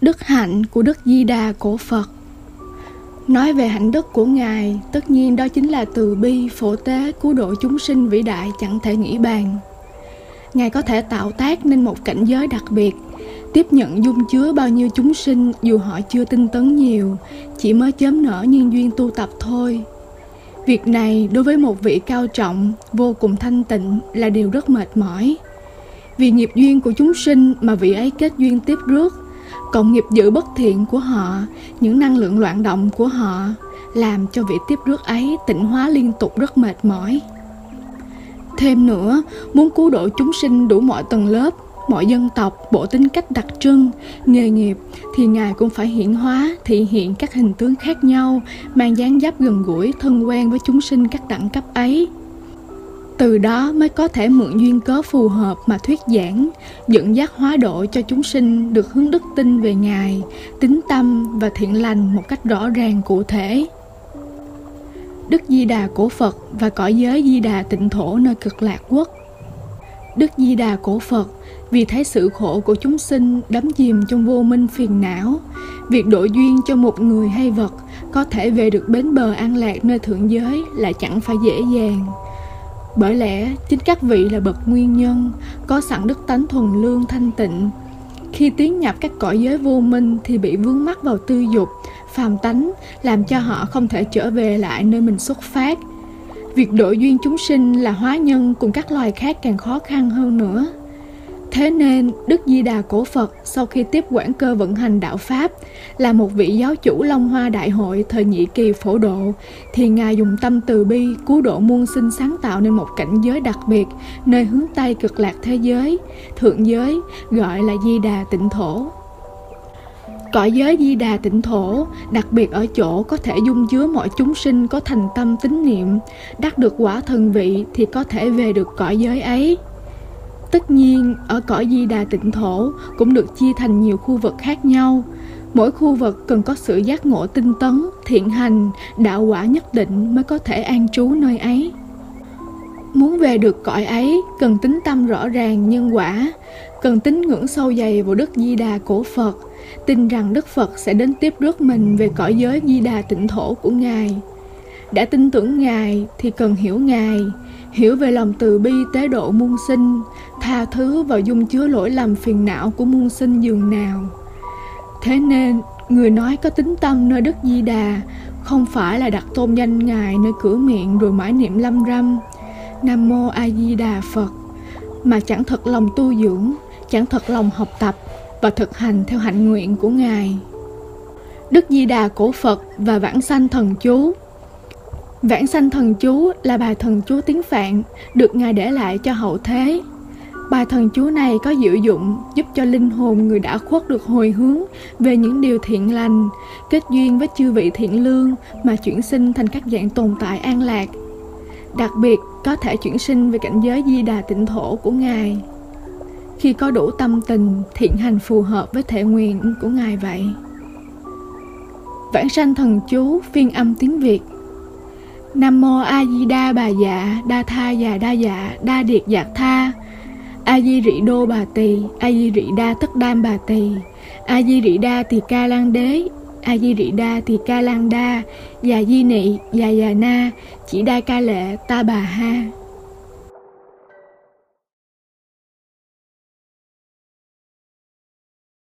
Đức hạnh của Đức Di Đà của Phật. Nói về hạnh đức của Ngài, tất nhiên đó chính là từ bi, phổ tế, cứu độ chúng sinh vĩ đại chẳng thể nghĩ bàn. Ngài có thể tạo tác nên một cảnh giới đặc biệt, tiếp nhận dung chứa bao nhiêu chúng sinh dù họ chưa tinh tấn nhiều, chỉ mới chớm nở nhân duyên tu tập thôi. Việc này đối với một vị cao trọng, vô cùng thanh tịnh là điều rất mệt mỏi. Vì nghiệp duyên của chúng sinh mà vị ấy kết duyên tiếp rước, cộng nghiệp dữ bất thiện của họ, những năng lượng loạn động của họ, làm cho vị tiếp rước ấy tịnh hóa liên tục rất mệt mỏi. Thêm nữa, muốn cứu độ chúng sinh đủ mọi tầng lớp, mọi dân tộc, bộ tính cách đặc trưng, nghề nghiệp, thì Ngài cũng phải hiển hóa, thị hiện các hình tướng khác nhau, mang dáng dấp gần gũi, thân quen với chúng sinh các đẳng cấp ấy. Từ đó mới có thể mượn duyên cớ phù hợp mà thuyết giảng, dẫn dắt hóa độ cho chúng sinh được hướng đức tin về Ngài, tín tâm và thiện lành một cách rõ ràng cụ thể. Đức Di Đà của Phật và cõi giới Di Đà tịnh thổ nơi cực lạc quốc. Đức Di Đà của Phật vì thấy sự khổ của chúng sinh đắm chìm trong vô minh phiền não, việc độ duyên cho một người hay vật có thể về được bến bờ an lạc nơi thượng giới là chẳng phải dễ dàng. Bởi lẽ chính các vị là bậc nguyên nhân, có sẵn đức tánh thuần lương thanh tịnh. Khi tiến nhập các cõi giới vô minh thì bị vướng mắc vào tư dục, phàm tánh, làm cho họ không thể trở về lại nơi mình xuất phát. Việc độ duyên chúng sinh là hóa nhân cùng các loài khác càng khó khăn hơn nữa. Thế nên, Đức Di Đà của Phật sau khi tiếp quản cơ vận hành đạo Pháp, là một vị giáo chủ Long Hoa Đại hội thời nhị kỳ phổ độ, thì Ngài dùng tâm từ bi, cứu độ muôn sinh sáng tạo nên một cảnh giới đặc biệt, nơi hướng Tây cực lạc thế giới, thượng giới, gọi là Di Đà tịnh thổ. Cõi giới Di Đà tịnh thổ, đặc biệt ở chỗ có thể dung chứa mọi chúng sinh có thành tâm tín niệm, đắc được quả thần vị thì có thể về được cõi giới ấy. Tất nhiên, ở cõi Di Đà tịnh thổ cũng được chia thành nhiều khu vực khác nhau. Mỗi khu vực cần có sự giác ngộ tinh tấn, thiện hành, đạo quả nhất định mới có thể an trú nơi ấy. Muốn về được cõi ấy, cần tín tâm rõ ràng nhân quả, cần tín ngưỡng sâu dày vào Đức Di Đà của Phật, tin rằng Đức Phật sẽ đến tiếp rước mình về cõi giới Di Đà tịnh thổ của Ngài. Đã tin tưởng Ngài thì cần hiểu Ngài, hiểu về lòng từ bi tế độ muôn sinh, tha thứ và dung chứa lỗi lầm phiền não của muôn sinh dường nào. Thế nên, người nói có tín tâm nơi Đức Di Đà không phải là đặt tôn danh Ngài nơi cửa miệng rồi mãi niệm lăm răm Nam Mô a Di Đà Phật, mà chẳng thật lòng tu dưỡng, chẳng thật lòng học tập và thực hành theo hạnh nguyện của Ngài. Đức Di Đà của Phật và vãng sanh thần chú. Vãng sanh thần chú là bài thần chú tiếng Phạn được Ngài để lại cho hậu thế. Bài thần chú này có diệu dụng giúp cho linh hồn người đã khuất được hồi hướng về những điều thiện lành, kết duyên với chư vị thiện lương mà chuyển sinh thành các dạng tồn tại an lạc. Đặc biệt có thể chuyển sinh về cảnh giới Di Đà tịnh thổ của Ngài, khi có đủ tâm tình, thiện hành phù hợp với thể nguyện của Ngài vậy. Vãng sanh thần chú phiên âm tiếng Việt. Nam mô a di đa bà dạ, đa tha dạ đa dạ, đa điệt dạ tha, a di rị đô bà tỳ, a di rị đa tất đam bà tỳ, a di rị đa tỳ ca lan đế, a di rị đa tỳ ca lan đa, già di nị, già già na, chỉ đa ca lệ ta bà ha.